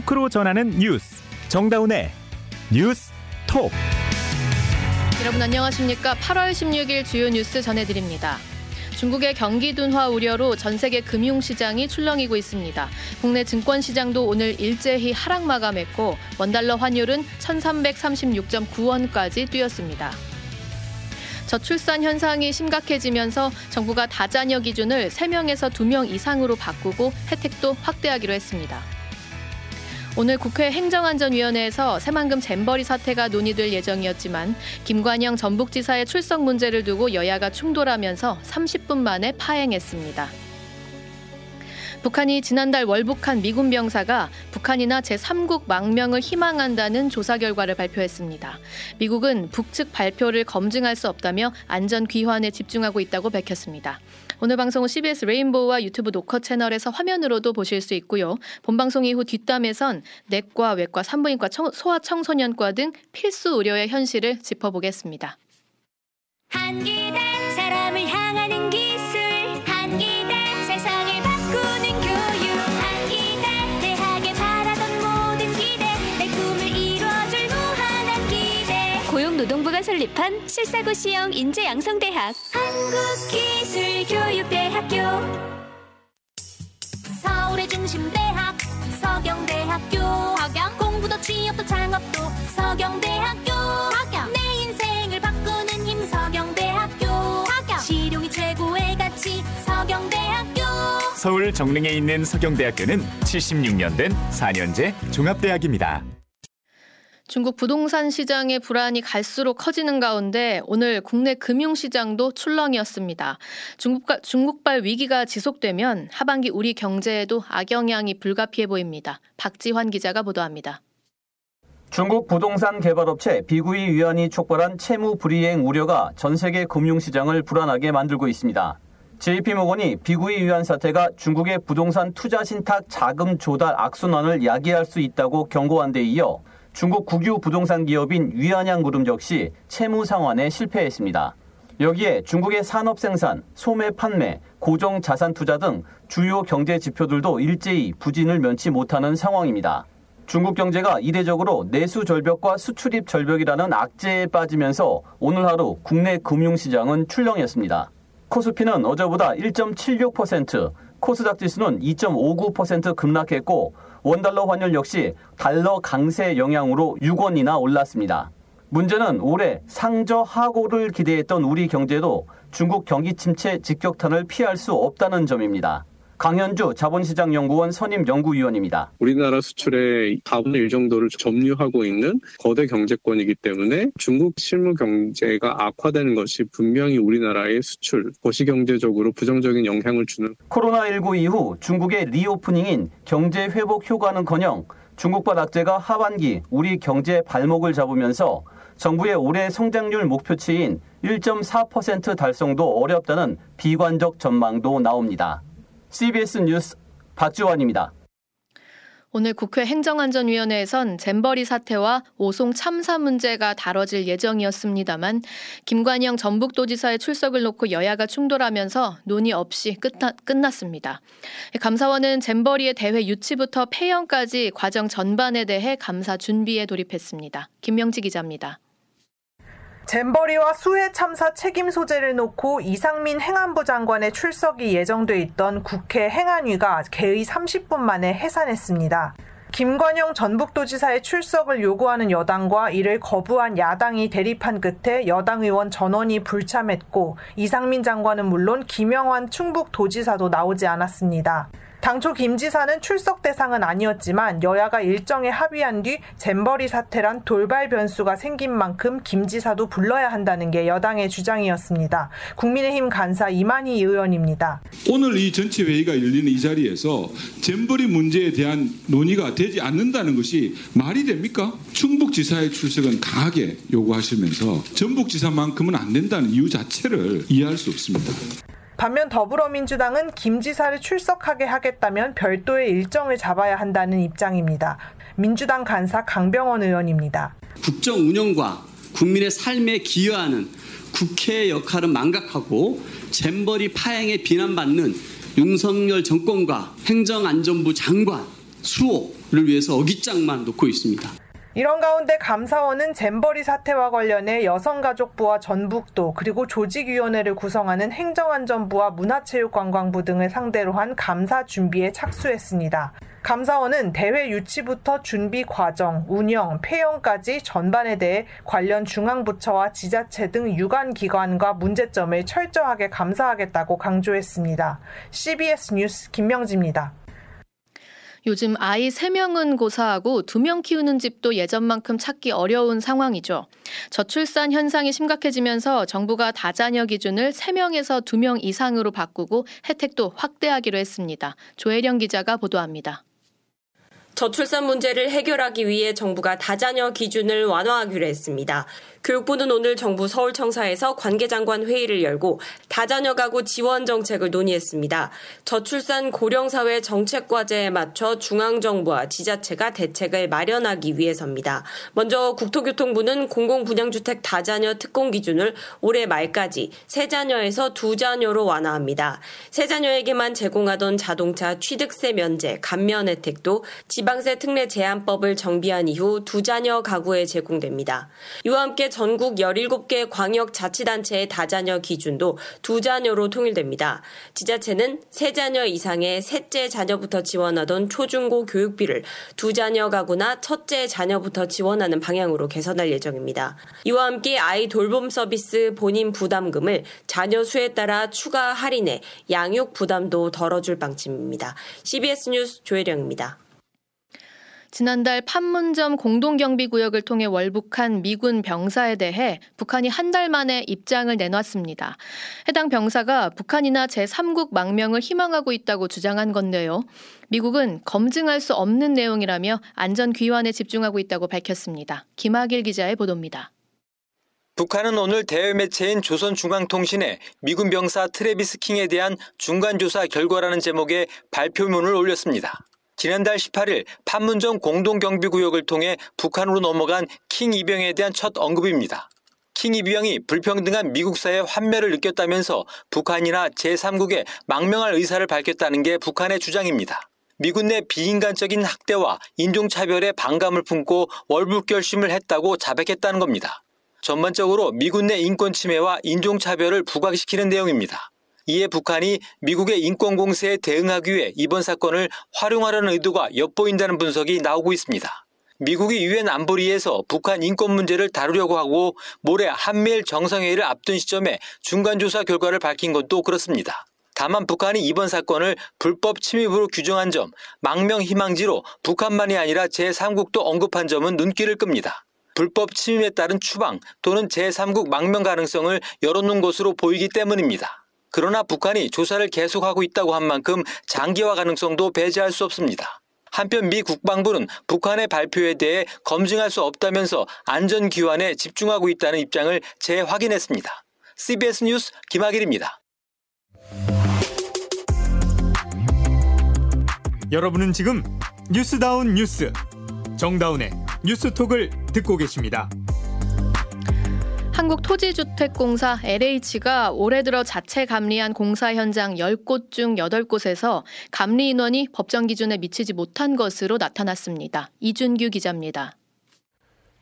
토크로 전하는 뉴스, 정다운의 뉴스톡. 여러분 안녕하십니까? 8월 16일 주요 뉴스 전해드립니다. 중국의 경기 둔화 우려로 전 세계 금융시장이 출렁이고 있습니다. 국내 증권시장도 오늘 일제히 하락 마감했고 원달러 환율은 1336.9원까지 뛰었습니다. 저출산 현상이 심각해지면서 정부가 다자녀 기준을 3명에서 2명 이상으로 바꾸고 혜택도 확대하기로 했습니다. 오늘 국회 행정안전위원회에서 새만금 잼버리 사태가 논의될 예정이었지만 김관영 전북지사의 출석 문제를 두고 여야가 충돌하면서 30분 만에 파행했습니다. 북한이 지난달 월북한 미군 병사가 북한이나 제3국 망명을 희망한다는 조사 결과를 발표했습니다. 미국은 북측 발표를 검증할 수 없다며 안전 귀환에 집중하고 있다고 밝혔습니다. 오늘 방송은 CBS 레인보우와 유튜브 노커 채널에서 화면으로도 보실 수 있고요. 본방송 이후 뒷담에선 내과, 외과, 산부인과, 소아청소년과 등 필수 의료의 현실을 짚어보겠습니다. 한기대 사람을 향하는 기술, 한기대 세상을 바꾸는 교육, 한기대 대학에 바라던 모든 기대, 내 꿈을 이뤄줄 무한한 기대. 고용노동부가 설립한 실사고 시형 인재 양성대학, 한국기술교육대학교. 서울의 중심 대학 서경대학교, 서경. 공부도 취업도 창업도 서경대학교, 서경. 내 인생을 바꾸는 힘 서경대학교, 서경. 실용이 최고의 가치 서경대학교. 서울 정릉에 있는 서경대학교는 76년 된 4년제 종합대학입니다. 중국 부동산 시장의 불안이 갈수록 커지는 가운데 오늘 국내 금융시장도 출렁이었습니다. 중국발 위기가 지속되면 하반기 우리 경제에도 악영향이 불가피해 보입니다. 박지환 기자가 보도합니다. 중국 부동산 개발업체 비구이 위안이 촉발한 채무 불이행 우려가 전 세계 금융시장을 불안하게 만들고 있습니다. JP모건이 비구이 위안 사태가 중국의 부동산 투자 신탁 자금 조달 악순환을 야기할 수 있다고 경고한 데 이어 중국 국유 부동산 기업인 위안양그룹 역시 채무 상환에 실패했습니다. 여기에 중국의 산업 생산, 소매 판매, 고정 자산 투자 등 주요 경제 지표들도 일제히 부진을 면치 못하는 상황입니다. 중국 경제가 이례적으로 내수 절벽과 수출입 절벽이라는 악재에 빠지면서 오늘 하루 국내 금융시장은 출렁였습니다. 코스피는 어제보다 1.76%, 코스닥 지수는 2.59% 급락했고 원달러 환율 역시 달러 강세 영향으로 6원이나 올랐습니다. 문제는 올해 상저하고를 기대했던 우리 경제도 중국 경기 침체 직격탄을 피할 수 없다는 점입니다. 강현주 자본시장연구원 선임연구위원입니다. 우리나라 수출의 4분의 1 정도를 점유하고 있는 거대 경제권이기 때문에 중국 실무 경제가 악화되는 것이 분명히 우리나라의 수출, 거시경제적으로 부정적인 영향을 주는. 코로나19 이후 중국의 리오프닝인 경제 회복 효과는커녕 중국발 악재가 하반기 우리 경제의 발목을 잡으면서 정부의 올해 성장률 목표치인 1.4% 달성도 어렵다는 비관적 전망도 나옵니다. CBS 뉴스 박지원입니다. 오늘 국회 행정안전위원회에선 잼버리 사태와 오송 참사 문제가 다뤄질 예정이었습니다만 김관영 전북도지사의 출석을 놓고 여야가 충돌하면서 논의 없이 끝났습니다. 감사원은 잼버리의 대회 유치부터 폐연까지 과정 전반에 대해 감사 준비에 돌입했습니다. 김명지 기자입니다. 잼버리와 수해 참사 책임 소재를 놓고 이상민 행안부 장관의 출석이 예정돼 있던 국회 행안위가 개의 30분 만에 해산했습니다. 김관영 전북도지사의 출석을 요구하는 여당과 이를 거부한 야당이 대립한 끝에 여당 의원 전원이 불참했고 이상민 장관은 물론 김영환 충북도지사도 나오지 않았습니다. 당초 김 지사는 출석 대상은 아니었지만 여야가 일정에 합의한 뒤 잼버리 사태란 돌발 변수가 생긴 만큼 김 지사도 불러야 한다는 게 여당의 주장이었습니다. 국민의힘 간사 이만희 의원입니다. 오늘 이 전체 회의가 열리는 이 자리에서 잼버리 문제에 대한 논의가 되지 않는다는 것이 말이 됩니까? 충북 지사의 출석은 강하게 요구하시면서 전북 지사만큼은 안 된다는 이유 자체를 이해할 수 없습니다. 반면 더불어민주당은 김 지사를 출석하게 하겠다면 별도의 일정을 잡아야 한다는 입장입니다. 민주당 간사 강병원 의원입니다. 국정 운영과 국민의 삶에 기여하는 국회의 역할을 망각하고 잼버리 파행에 비난받는 윤석열 정권과 행정안전부 장관 수호를 위해서 어깃장만 놓고 있습니다. 이런 가운데 감사원은 잼버리 사태와 관련해 여성가족부와 전북도 그리고 조직위원회를 구성하는 행정안전부와 문화체육관광부 등을 상대로 한 감사 준비에 착수했습니다. 감사원은 대회 유치부터 준비 과정, 운영, 폐영까지 전반에 대해 관련 중앙부처와 지자체 등 유관기관과 문제점을 철저하게 감사하겠다고 강조했습니다. CBS 뉴스 김명지입니다. 요즘 아이 3명은 고사하고 2명 키우는 집도 예전만큼 찾기 어려운 상황이죠. 저출산 현상이 심각해지면서 정부가 다자녀 기준을 3명에서 2명 이상으로 바꾸고 혜택도 확대하기로 했습니다. 조혜령 기자가 보도합니다. 저출산 문제를 해결하기 위해 정부가 다자녀 기준을 완화하기로 했습니다. 교육부는 오늘 정부 서울청사에서 관계장관 회의를 열고 다자녀 가구 지원 정책을 논의했습니다. 저출산 고령사회 정책과제에 맞춰 중앙정부와 지자체가 대책을 마련하기 위해서입니다. 먼저 국토교통부는 공공분양주택 다자녀 특공 기준을 올해 말까지 3자녀에서 2자녀로 완화합니다. 3자녀에게만 제공하던 자동차 취득세 면제, 감면 혜택도 지방세 특례 제한법을 정비한 이후 2자녀 가구에 제공됩니다. 이와 함께 전국 17개 광역자치단체의 다자녀 기준도 2자녀로 통일됩니다. 지자체는 3자녀 이상의 셋째 자녀부터 지원하던 초중고 교육비를 2자녀 가구나 첫째 자녀부터 지원하는 방향으로 개선할 예정입니다. 이와 함께 아이 돌봄 서비스 본인 부담금을 자녀 수에 따라 추가 할인해 양육 부담도 덜어줄 방침입니다. CBS 뉴스 조혜령입니다. 지난달 판문점 공동경비구역을 통해 월북한 미군 병사에 대해 북한이 한 달 만에 입장을 내놨습니다. 해당 병사가 북한이나 제3국 망명을 희망하고 있다고 주장한 건데요. 미국은 검증할 수 없는 내용이라며 안전 귀환에 집중하고 있다고 밝혔습니다. 김학일 기자의 보도입니다. 북한은 오늘 대외 매체인 조선중앙통신에 미군 병사 트래비스 킹에 대한 중간조사 결과라는 제목의 발표문을 올렸습니다. 지난달 18일 판문점 공동경비구역을 통해 북한으로 넘어간 킹 이병에 대한 첫 언급입니다. 킹 이병이 불평등한 미국 사회의 환멸을 느꼈다면서 북한이나 제3국에 망명할 의사를 밝혔다는 게 북한의 주장입니다. 미군 내 비인간적인 학대와 인종차별에 반감을 품고 월북 결심을 했다고 자백했다는 겁니다. 전반적으로 미군 내 인권침해와 인종차별을 부각시키는 내용입니다. 이에 북한이 미국의 인권공세에 대응하기 위해 이번 사건을 활용하려는 의도가 엿보인다는 분석이 나오고 있습니다. 미국이 유엔 안보리에서 북한 인권 문제를 다루려고 하고 모레 한미일 정상회의를 앞둔 시점에 중간조사 결과를 밝힌 것도 그렇습니다. 다만 북한이 이번 사건을 불법 침입으로 규정한 점, 망명 희망지로 북한만이 아니라 제3국도 언급한 점은 눈길을 끕니다. 불법 침입에 따른 추방 또는 제3국 망명 가능성을 열어놓은 것으로 보이기 때문입니다. 그러나 북한이 조사를 계속하고 있다고 한 만큼 장기화 가능성도 배제할 수 없습니다. 한편 미 국방부는 북한의 발표에 대해 검증할 수 없다면서 안전기관에 집중하고 있다는 입장을 재확인했습니다. CBS 뉴스 김학일입니다. 여러분은 지금 뉴스다운 뉴스 정다운의 뉴스톡을 듣고 계십니다. 한국토지주택공사 LH가 올해 들어 자체 감리한 공사 현장 10곳 중 8곳에서 감리 인원이 법정 기준에 미치지 못한 것으로 나타났습니다. 이준규 기자입니다.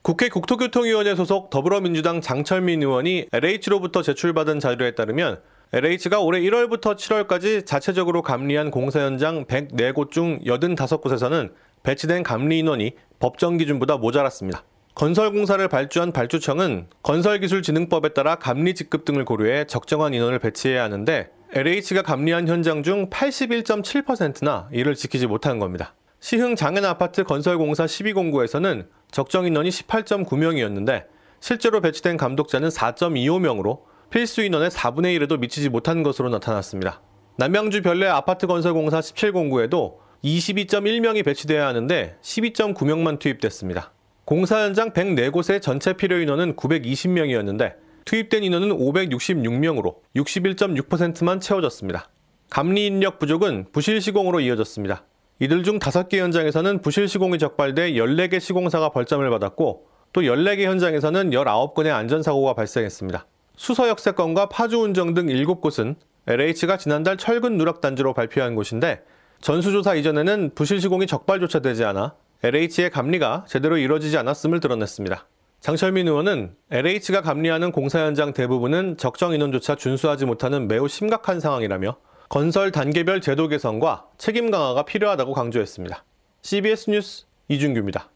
국회 국토교통위원회 소속 더불어민주당 장철민 의원이 LH로부터 제출받은 자료에 따르면 LH가 올해 1월부터 7월까지 자체적으로 감리한 공사 현장 104곳 중 85곳에서는 배치된 감리 인원이 법정 기준보다 모자랐습니다. 건설공사를 발주한 발주청은 건설기술진흥법에 따라 감리 직급 등을 고려해 적정한 인원을 배치해야 하는데 LH가 감리한 현장 중 81.7%나 이를 지키지 못한 겁니다. 시흥 장현아파트 건설공사 12공구에서는 적정 인원이 18.9명이었는데 실제로 배치된 감독자는 4.25명으로 필수 인원의 4분의 1에도 미치지 못한 것으로 나타났습니다. 남양주 별내 아파트 건설공사 17공구에도 22.1명이 배치돼야 하는데 12.9명만 투입됐습니다. 공사 현장 104곳의 전체 필요 인원은 920명이었는데 투입된 인원은 566명으로 61.6%만 채워졌습니다. 감리 인력 부족은 부실 시공으로 이어졌습니다. 이들 중 5개 현장에서는 부실 시공이 적발돼 14개 시공사가 벌점을 받았고 또 14개 현장에서는 19건의 안전사고가 발생했습니다. 수서역세권과 파주운정 등 7곳은 LH가 지난달 철근 누락 단지로 발표한 곳인데 전수조사 이전에는 부실 시공이 적발조차 되지 않아 LH의 감리가 제대로 이뤄지지 않았음을 드러냈습니다. 장철민 의원은 LH가 감리하는 공사 현장 대부분은 적정 인원조차 준수하지 못하는 매우 심각한 상황이라며 건설 단계별 제도 개선과 책임 강화가 필요하다고 강조했습니다. CBS 뉴스 이준규입니다.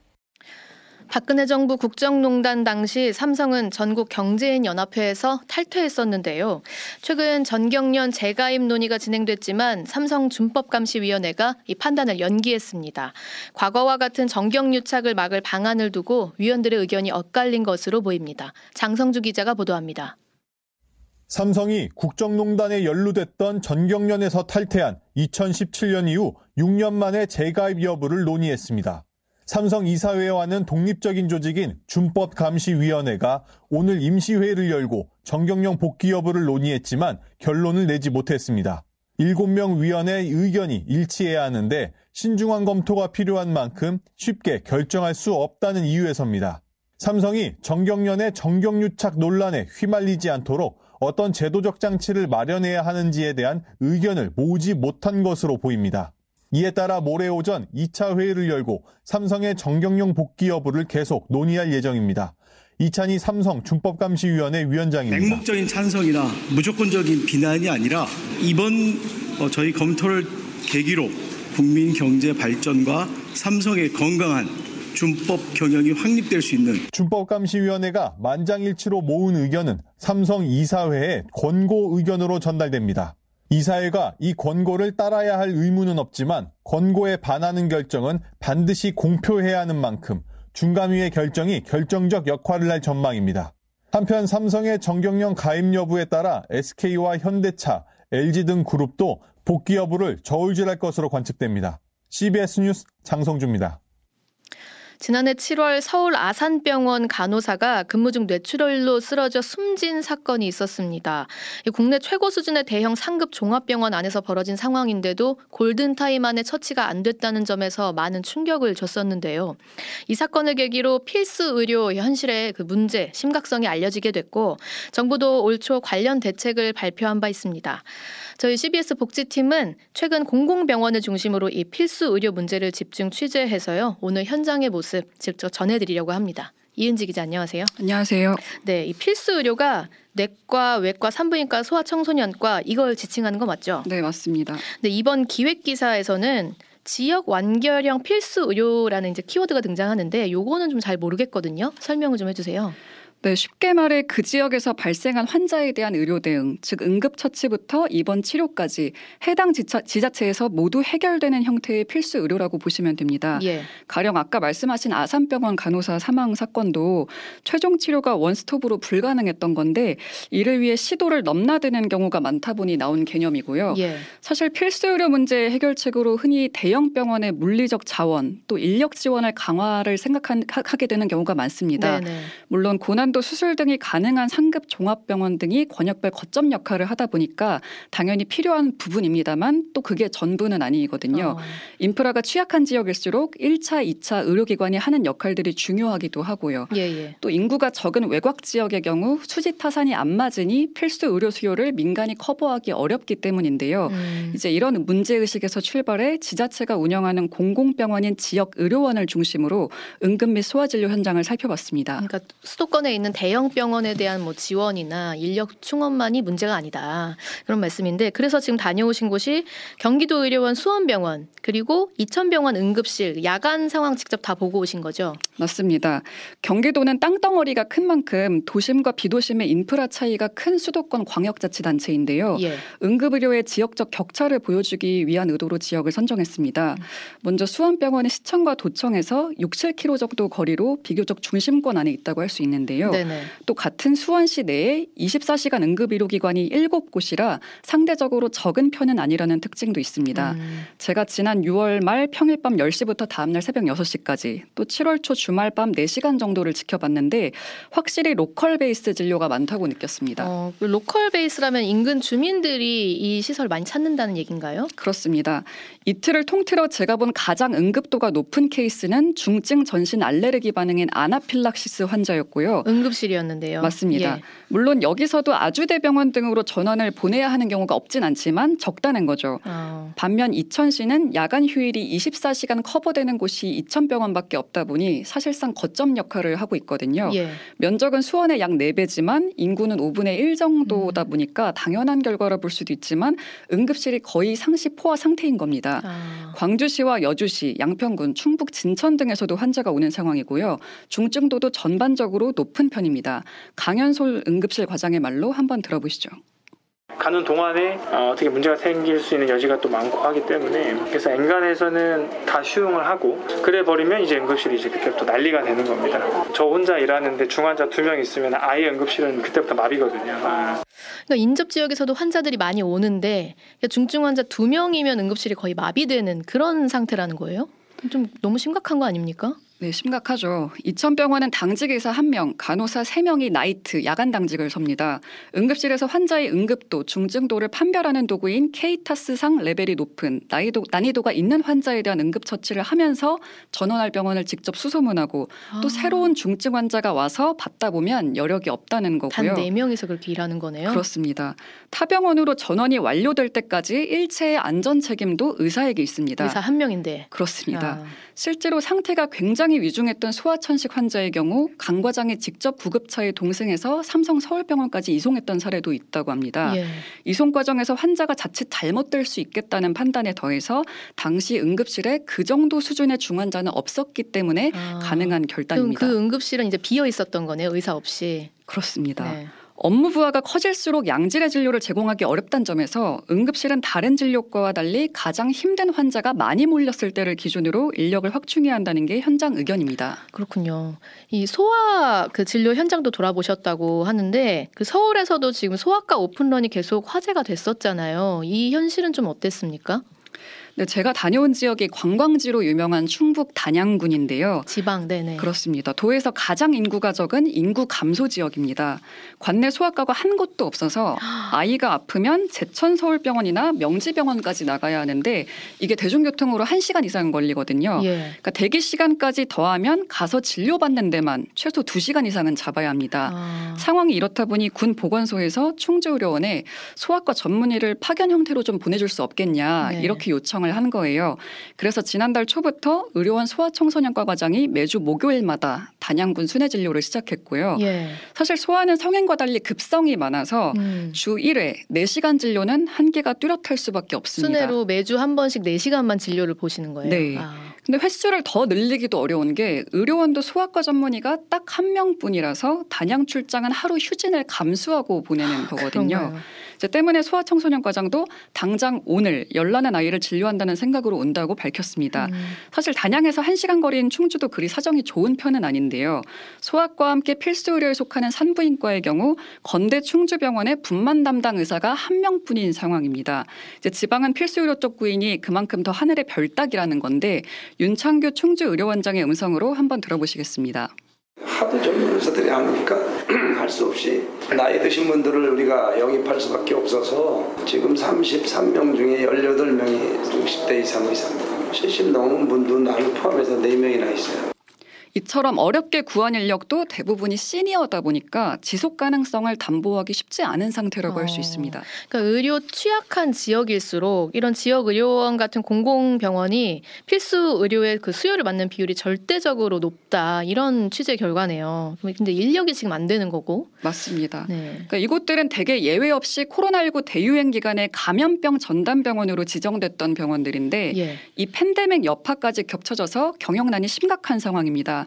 박근혜 정부 국정농단 당시 삼성은 전국 경제인연합회에서 탈퇴했었는데요. 최근 전경련 재가입 논의가 진행됐지만 삼성준법감시위원회가 이 판단을 연기했습니다. 과거와 같은 정경유착을 막을 방안을 두고 위원들의 의견이 엇갈린 것으로 보입니다. 장성주 기자가 보도합니다. 삼성이 국정농단에 연루됐던 전경련에서 탈퇴한 2017년 이후 6년 만에 재가입 여부를 논의했습니다. 삼성 이사회와는 독립적인 조직인 준법감시위원회가 오늘 임시회의를 열고 전경련 복귀 여부를 논의했지만 결론을 내지 못했습니다. 7명 위원의 의견이 일치해야 하는데 신중한 검토가 필요한 만큼 쉽게 결정할 수 없다는 이유에서입니다. 삼성이 전경련의 정경유착 논란에 휘말리지 않도록 어떤 제도적 장치를 마련해야 하는지에 대한 의견을 모으지 못한 것으로 보입니다. 이에 따라 모레 오전 2차 회의를 열고 삼성의 전경련 복귀 여부를 계속 논의할 예정입니다. 이찬희 삼성 준법감시위원회 위원장입니다. 맹목적인 찬성이나 무조건적인 비난이 아니라 이번 저희 검토를 계기로 국민 경제 발전과 삼성의 건강한 준법 경영이 확립될 수 있는 준법감시위원회가 만장일치로 모은 의견은 삼성 이사회에 권고 의견으로 전달됩니다. 이사회가 이 권고를 따라야 할 의무는 없지만 권고에 반하는 결정은 반드시 공표해야 하는 만큼 중감위의 결정이 결정적 역할을 할 전망입니다. 한편 삼성의 전경련 가입 여부에 따라 SK와 현대차, LG 등 그룹도 복귀 여부를 저울질할 것으로 관측됩니다. CBS 뉴스 장성주입니다. 지난해 7월 서울 아산병원 간호사가 근무 중 뇌출혈로 쓰러져 숨진 사건이 있었습니다. 국내 최고 수준의 대형 상급 종합병원 안에서 벌어진 상황인데도 골든타임 안에 처치가 안 됐다는 점에서 많은 충격을 줬었는데요. 이 사건을 계기로 필수 의료 현실의 그 문제, 심각성이 알려지게 됐고 정부도 올 초 관련 대책을 발표한 바 있습니다. 저희 CBS 복지팀은 최근 공공병원을 중심으로 이 필수 의료 문제를 집중 취재해서요. 오늘 현장의 모습 직접 전해드리려고 합니다. 이은지 기자 안녕하세요. 안녕하세요. 네, 이 필수 의료가 내과, 외과, 산부인과, 소아청소년과 이걸 지칭하는 거 맞죠? 네, 맞습니다. 근데 이번 기획 기사에서는 지역 완결형 필수 의료라는 이제 키워드가 등장하는데 요거는 좀 잘 모르겠거든요. 설명을 좀 해주세요. 네, 쉽게 말해 그 지역에서 발생한 환자에 대한 의료 대응, 즉 응급처치부터 입원 치료까지 해당 지자체에서 모두 해결되는 형태의 필수 의료라고 보시면 됩니다. 예. 가령 아까 말씀하신 아산병원 간호사 사망 사건도 최종 치료가 원스톱으로 불가능했던 건데 이를 위해 시도를 넘나드는 경우가 많다 보니 나온 개념이고요. 예. 사실 필수 의료 문제 해결책으로 흔히 대형 병원의 물리적 자원 또 인력 지원을 강화를 생각하게 되는 경우가 많습니다. 네네. 물론 고난 또 수술 등이 가능한 상급 종합병원 등이 권역별 거점 역할을 하다 보니까 당연히 필요한 부분입니다만 또 그게 전부는 아니거든요. 인프라가 취약한 지역일수록 1차, 2차 의료기관이 하는 역할들이 중요하기도 하고요. 예예. 또 인구가 적은 외곽 지역의 경우 수지 타산이 안 맞으니 필수 의료 수요를 민간이 커버하기 어렵기 때문인데요. 이제 이런 문제의식에서 출발해 지자체가 운영하는 공공병원인 지역 의료원을 중심으로 응급 및 소화진료 현장을 살펴봤습니다. 그러니까 수도권에 있는 대형 병원에 대한 뭐 지원이나 인력 충원만이 문제가 아니다. 그런 말씀인데 그래서 지금 다녀오신 곳이 경기도 의료원 수원병원 그리고 이천병원 응급실 야간 상황 직접 다 보고 오신 거죠? 맞습니다. 경기도는 땅덩어리가 큰 만큼 도심과 비도심의 인프라 차이가 큰 수도권 광역자치단체인데요. 예. 응급의료의 지역적 격차를 보여주기 위한 의도로 지역을 선정했습니다. 먼저 수원병원의 시청과 도청에서 6~7km 정도 거리로 비교적 중심권 안에 있다고 할 수 있는데요. 네네. 또 같은 수원시 내에 24시간 응급의료기관이 7곳이라 상대적으로 적은 편은 아니라는 특징도 있습니다. 제가 지난 6월 말 평일 밤 10시부터 다음날 새벽 6시까지 또 7월 초 주말 밤 4시간 정도를 지켜봤는데 확실히 로컬 베이스 진료가 많다고 느꼈습니다. 로컬 베이스라면 인근 주민들이 이 시설 많이 찾는다는 얘기인가요? 그렇습니다. 이틀을 통틀어 제가 본 가장 응급도가 높은 케이스는 중증 전신 알레르기 반응인 아나필락시스 환자였고요. 응급실이었는데요. 맞습니다. 예. 물론 여기서도 아주대병원 등으로 전원을 보내야 하는 경우가 없진 않지만 적다는 거죠. 반면 이천시는 야간 휴일이 24시간 커버되는 곳이 이천병원밖에 없다 보니 사실상 거점 역할을 하고 있거든요. 예. 면적은 수원의 약 4배지만 인구는 5분의 1 정도다 보니까 당연한 결과라 볼 수도 있지만 응급실이 거의 상시 포화 상태인 겁니다. 광주시와 여주시, 양평군, 충북 진천 등에서도 환자가 오는 상황이고요. 중증도도 전반적으로 높은 편입니다. 강현솔 응급실 과장의 말로 한번 들어보시죠. 가는 동안에 어떻게 문제가 생길 수 있는 여지가 또 많고 하기 때문에 그래서 엔간에서는 다 휴응을 하고 그래버리면 이제 응급실이 이제 그때부터 난리가 되는 겁니다. 저 혼자 일하는데 중환자 2명 있으면 아예 응급실은 그때부터 마비거든요. 그러니까 인접 지역에서도 환자들이 많이 오는데 중증 환자 2명이면 응급실이 거의 마비되는 그런 상태라는 거예요? 좀 너무 심각한 거 아닙니까? 네, 심각하죠. 이천병원은 당직 의사 1명, 간호사 3명이 나이트, 야간 당직을 섭니다. 응급실에서 환자의 응급도, 중증도를 판별하는 도구인 케이타스상 레벨이 높은 난이도가 있는 환자에 대한 응급처치를 하면서 전원할 병원을 직접 수소문하고 또 새로운 중증 환자가 와서 받다 보면 여력이 없다는 거고요. 단 4명에서 그렇게 일하는 거네요? 그렇습니다. 타병원으로 전원이 완료될 때까지 일체의 안전 책임도 의사에게 있습니다. 의사 1명인데? 그렇습니다. 실제로 상태가 굉장히 위중했던 소아천식 환자의 경우 강 과장이 직접 구급차에 동승해서 삼성 서울병원까지 이송했던 사례도 있다고 합니다. 예. 이송 과정에서 환자가 자칫 잘못될 수 있겠다는 판단에 더해서 당시 응급실에 그 정도 수준의 중환자는 없었기 때문에 가능한 결단입니다. 그럼 그 응급실은 이제 비어 있었던 거네요, 의사 없이. 그렇습니다. 네. 업무 부하가 커질수록 양질의 진료를 제공하기 어렵다는 점에서 응급실은 다른 진료과와 달리 가장 힘든 환자가 많이 몰렸을 때를 기준으로 인력을 확충해야 한다는 게 현장 의견입니다. 그렇군요. 이 소아 그 진료 현장도 돌아보셨다고 하는데 그 서울에서도 지금 소아과 오픈런이 계속 화제가 됐었잖아요. 이 현실은 좀 어땠습니까? 네, 제가 다녀온 지역이 관광지로 유명한 충북 단양군인데요. 지방, 네네. 그렇습니다. 도에서 가장 인구가 적은 인구 감소 지역입니다. 관내 소아과가 한 곳도 없어서 아이가 아프면 제천서울병원이나 명지병원까지 나가야 하는데 이게 대중교통으로 1시간 이상 걸리거든요. 예. 그러니까 대기 시간까지 더하면 가서 진료받는 데만 최소 2시간 이상은 잡아야 합니다. 상황이 이렇다 보니 군 보건소에서 충주의료원에 소아과 전문의를 파견 형태로 좀 보내줄 수 없겠냐 네. 이렇게 요청 한 거예요. 그래서 지난달 초부터 의료원 소아청소년과 과장이 매주 목요일마다 단양군 순회 진료를 시작했고요. 예. 사실 소아는 성인과 달리 급성이 많아서 주 1회 4시간 진료는 한계가 뚜렷할 수밖에 없습니다. 순회로 매주 한 번씩 4시간만 진료를 보시는 거예요? 네. 근데 횟수를 더 늘리기도 어려운 게 의료원도 소아과 전문의가 딱 1명뿐이라서 단양 출장은 하루 휴진을 감수하고 보내는 거거든요. 이제 때문에 소아청소년 과장도 당장 오늘 열나는 아이를 진료한다는 생각으로 온다고 밝혔습니다. 사실 단양에서 1시간 거리인 충주도 그리 사정이 좋은 편은 아닌데요. 소아과와 함께 필수 의료에 속하는 산부인과의 경우 건대 충주병원의 분만 담당 의사가 1명뿐인 상황입니다. 이제 지방은 필수 의료 쪽 구인이 그만큼 더 하늘의 별따기라는 건데 윤창규 충주의료원장의 음성으로 한번 들어보시겠습니다. 하도 젊은 의사들이 안 오니까 할 수 없이 나이 드신 분들을 우리가 영입할 수밖에 없어서 지금 33명 중에 18명이 60대 이상 의사입니다. 70 넘은 분도 나를 포함해서 4명이나 있어요. 이처럼 어렵게 구한 인력도 대부분이 시니어다 보니까 지속 가능성을 담보하기 쉽지 않은 상태라고 할 수 있습니다. 그러니까 의료 취약한 지역일수록 이런 지역 의료원 같은 공공병원이 필수 의료의 그 수요를 맞는 비율이 절대적으로 높다. 이런 취재 결과네요. 근데 인력이 지금 안 되는 거고. 맞습니다. 네. 그러니까 이곳들은 대개 예외 없이 코로나19 대유행 기간에 감염병 전담병원으로 지정됐던 병원들인데 예. 이 팬데믹 여파까지 겹쳐져서 경영난이 심각한 상황입니다.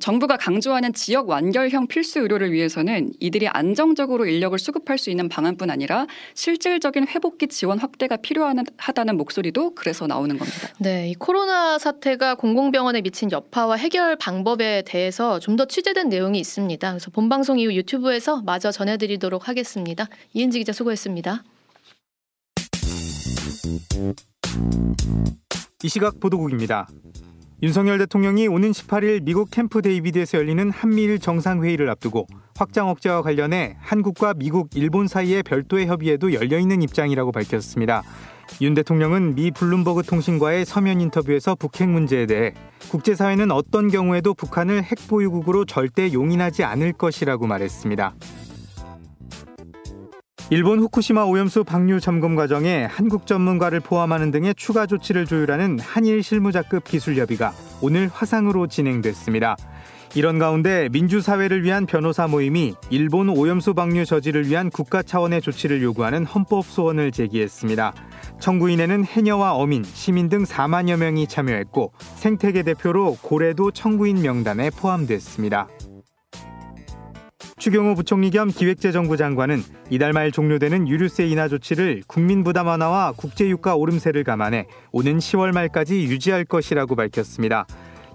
정부가 강조하는 지역 완결형 필수 의료를 위해서는 이들이 안정적으로 인력을 수급할 수 있는 방안뿐 아니라 실질적인 회복기 지원 확대가 필요하다는 목소리도 그래서 나오는 겁니다. 네, 이 코로나 사태가 공공병원에 미친 여파와 해결 방법에 대해서 좀 더 취재된 내용이 있습니다. 그래서 본방송 이후 유튜브에서 마저 전해드리도록 하겠습니다. 이은지 기자 수고했습니다. 이 시각 보도국입니다. 윤석열 대통령이 오는 18일 미국 캠프 데이비드에서 열리는 한미일 정상회의를 앞두고 확장 억제와 관련해 한국과 미국, 일본 사이의 별도의 협의에도 열려있는 입장이라고 밝혔습니다. 윤 대통령은 미 블룸버그 통신과의 서면 인터뷰에서 북핵 문제에 대해 국제사회는 어떤 경우에도 북한을 핵 보유국으로 절대 용인하지 않을 것이라고 말했습니다. 일본 후쿠시마 오염수 방류 점검 과정에 한국 전문가를 포함하는 등의 추가 조치를 조율하는 한일 실무자급 기술협의가 오늘 화상으로 진행됐습니다. 이런 가운데 민주사회를 위한 변호사 모임이 일본 오염수 방류 저지를 위한 국가 차원의 조치를 요구하는 헌법 소원을 제기했습니다. 청구인에는 해녀와 어민, 시민 등 4만여 명이 참여했고 생태계 대표로 고래도 청구인 명단에 포함됐습니다. 추경호 부총리 겸 기획재정부 장관은 이달 말 종료되는 유류세 인하 조치를 국민 부담 완화와 국제유가 오름세를 감안해 오는 10월 말까지 유지할 것이라고 밝혔습니다.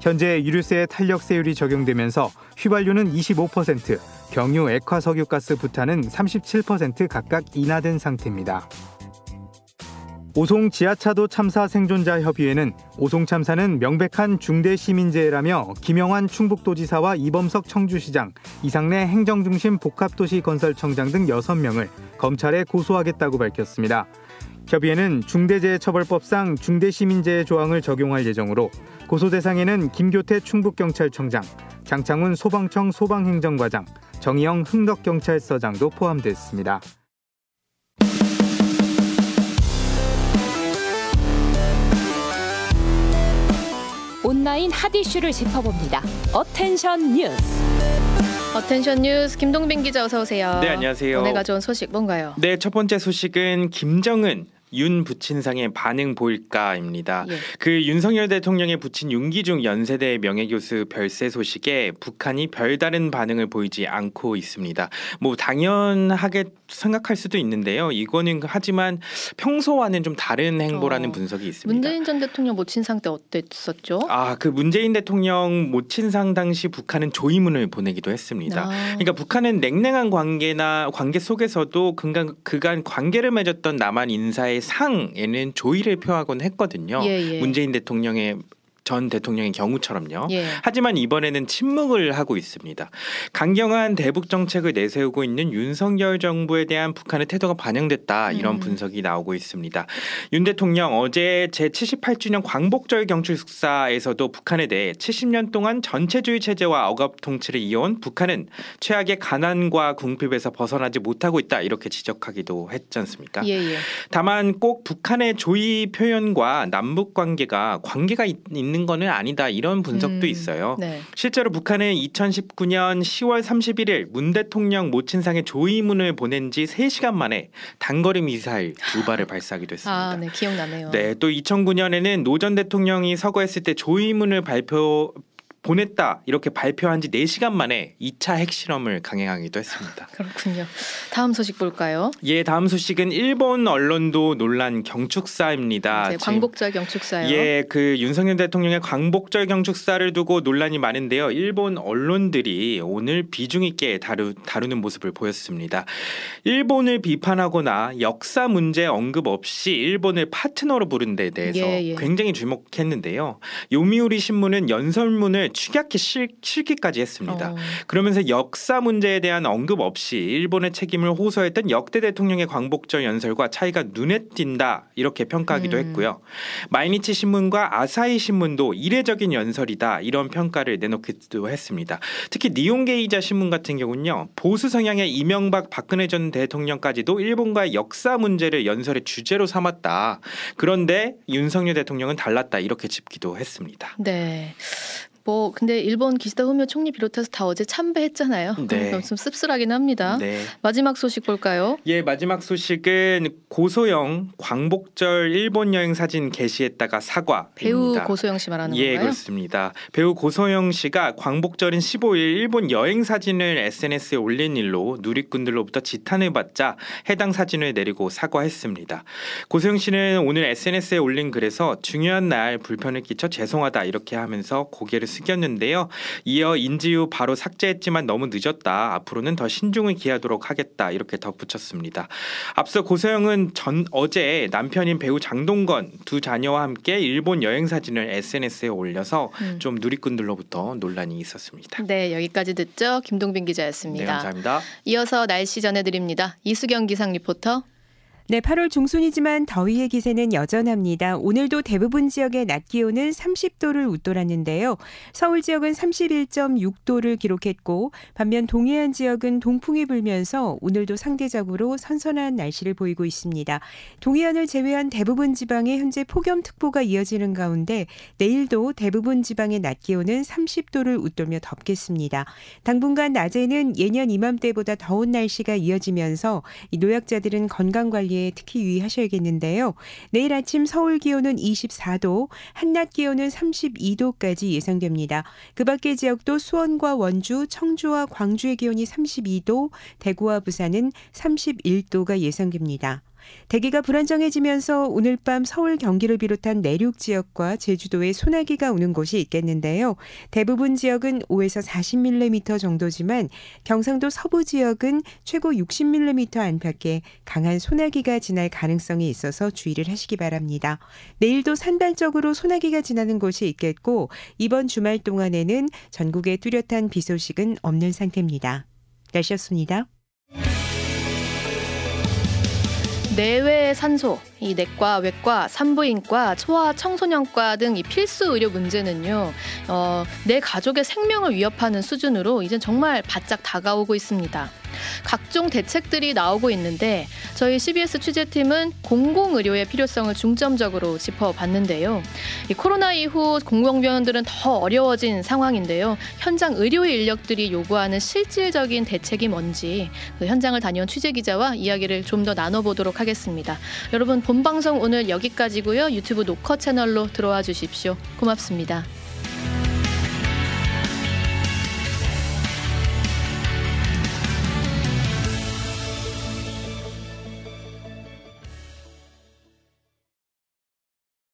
현재 유류세의 탄력세율이 적용되면서 휘발유는 25%, 경유, 액화 석유가스 부탄은 37% 각각 인하된 상태입니다. 오송 지하차도 참사 생존자 협의회는 오송 참사는 명백한 중대 시민재해라며 김영환 충북도지사와 이범석 청주시장, 이상래 행정중심 복합도시건설청장 등 6명을 검찰에 고소하겠다고 밝혔습니다. 협의회는 중대재해처벌법상 중대시민재해 조항을 적용할 예정으로 고소 대상에는 김교태 충북경찰청장, 장창훈 소방청 소방행정과장, 정의영 흥덕경찰서장도 포함됐습니다. 온라인 핫 이슈를 짚어봅니다. 어텐션 뉴스. 어텐션 뉴스 김동빈 기자 어서 오세요. 네, 안녕하세요. 오늘 가져온 소식 뭔가요? 네, 첫 번째 소식은 김정은 윤 부친상의 반응 보일까입니다. 예. 그 윤석열 대통령의 부친 윤기중 연세대 명예교수 별세 소식에 북한이 별다른 반응을 보이지 않고 있습니다. 뭐 당연하게 생각할 수도 있는데요. 이거는 하지만 평소와는 좀 다른 행보라는 분석이 있습니다. 문재인 전 대통령 모친상 때 어땠었죠? 아, 그 문재인 대통령 모친상 당시 북한은 조의문을 보내기도 했습니다. 그러니까 북한은 냉랭한 관계 속에서도 그간 관계를 맺었던 남한 인사의 상에는 조의를 표하곤 했거든요. 예, 예. 문재인 전 대통령의 경우처럼요. 예. 하지만 이번에는 침묵을 하고 있습니다. 강경한 대북 정책을 내세우고 있는 윤석열 정부에 대한 북한의 태도가 반영됐다. 이런 분석이 나오고 있습니다. 윤 대통령 어제 제78주년 광복절 경축사에서도 북한에 대해 70년 동안 전체주의 체제와 억압 통치를 이어온 북한은 최악의 가난과 궁핍에서 벗어나지 못하고 있다. 이렇게 지적하기도 했지 않습니까? 예, 예. 다만 꼭 북한의 조의 표현과 남북 관계가 있는 거는 아니다. 이런 분석도 있어요. 네. 실제로 북한은 2019년 10월 31일 문 대통령 모친상에 조의문을 보낸 지 3시간 만에 단거리 미사일 2발을 발사하기도 했습니다. 아, 네, 기억나네요. 네, 또 2009년에는 노 전 대통령이 서거했을 때 조의문을 보냈다 이렇게 발표한 지 4시간 만에 2차 핵실험을 강행하기도 했습니다. 그렇군요. 다음 소식 볼까요? 예, 다음 소식은 일본 언론도 논란 경축사입니다. 네, 광복절 경축사요. 예, 그 윤석열 대통령의 광복절 경축사를 두고 논란이 많은데요. 일본 언론들이 오늘 비중 있게 다루는 모습을 보였습니다. 일본을 비판하거나 역사 문제 언급 없이 일본을 파트너로 부른 데 대해서 굉장히 주목했는데요. 요미우리 신문은 연설문을 축약해 실기까지 했습니다. 그러면서 역사 문제에 대한 언급 없이 일본의 책임을 호소했던 역대 대통령의 광복절 연설과 차이가 눈에 띈다 이렇게 평가하기도 했고요. 마이니치 신문과 아사히 신문도 이례적인 연설이다 이런 평가를 내놓기도 했습니다. 특히 니혼게이자 신문 같은 경우는요. 보수 성향의 이명박 박근혜 전 대통령까지도 일본과의 역사 문제를 연설의 주제로 삼았다. 그런데 윤석열 대통령은 달랐다 이렇게 짚기도 했습니다. 네. 근데 일본 기시다 후미오 총리 비롯해서 다 어제 참배했잖아요. 네. 좀 씁쓸하긴 합니다. 네. 마지막 소식 볼까요? 예, 마지막 소식은 고소영 광복절 일본 여행 사진 게시했다가 사과입니다. 배우 고소영 씨 말하는 건가요? 예, 그렇습니다. 배우 고소영 씨가 광복절인 15일 일본 여행 사진을 SNS에 올린 일로 누리꾼들로부터 지탄을 받자 해당 사진을 내리고 사과했습니다. 고소영 씨는 오늘 SNS에 올린 글에서 중요한 날 불편을 끼쳐 죄송하다 이렇게 하면서 고개를 숙였는데요. 이어 인지 후 바로 삭제했지만 너무 늦었다. 앞으로는 더 신중을 기하도록 하겠다. 이렇게 덧붙였습니다. 앞서 고소영은 어제 남편인 배우 장동건 두 자녀와 함께 일본 여행 사진을 SNS에 올려서 좀 누리꾼들로부터 논란이 있었습니다. 네, 여기까지 듣죠. 김동빈 기자였습니다. 네, 감사합니다. 이어서 날씨 전해드립니다. 이수경 기상 리포터. 네, 8월 중순이지만 더위의 기세는 여전합니다. 오늘도 대부분 지역의 낮 기온은 30도를 웃돌았는데요. 서울 지역은 31.6도를 기록했고 반면 동해안 지역은 동풍이 불면서 오늘도 상대적으로 선선한 날씨를 보이고 있습니다. 동해안을 제외한 대부분 지방에 현재 폭염특보가 이어지는 가운데 내일도 대부분 지방의 낮 기온은 30도를 웃돌며 덥겠습니다. 당분간 낮에는 예년 이맘때보다 더운 날씨가 이어지면서 노약자들은 건강관리 특히 유의하셔야겠는데요. 내일 아침 서울 기온은 24도, 한낮 기온은 32도까지 예상됩니다. 그 밖의 지역도 수원과 원주, 청주와 광주의 기온이 32도, 대구와 부산은 31도가 예상됩니다. 대기가 불안정해지면서 오늘 밤 서울 경기를 비롯한 내륙 지역과 제주도에 소나기가 오는 곳이 있겠는데요. 대부분 지역은 5에서 40mm 정도지만 경상도 서부 지역은 최고 60mm 안팎의 강한 소나기가 지날 가능성이 있어서 주의를 하시기 바랍니다. 내일도 산발적으로 소나기가 지나는 곳이 있겠고 이번 주말 동안에는 전국에 뚜렷한 비 소식은 없는 상태입니다. 날씨였습니다. 내외의 산소, 이 내과, 외과, 산부인과, 소아, 청소년과 등 이 필수 의료 문제는요, 내 가족의 생명을 위협하는 수준으로 이젠 정말 바짝 다가오고 있습니다. 각종 대책들이 나오고 있는데 저희 CBS 취재팀은 공공의료의 필요성을 중점적으로 짚어봤는데요. 이 코로나 이후 공공병원들은 더 어려워진 상황인데요. 현장 의료의 인력들이 요구하는 실질적인 대책이 뭔지 그 현장을 다녀온 취재기자와 이야기를 좀 더 나눠보도록 하겠습니다. 여러분, 본방송 오늘 여기까지고요. 유튜브 녹화 채널로 들어와 주십시오. 고맙습니다.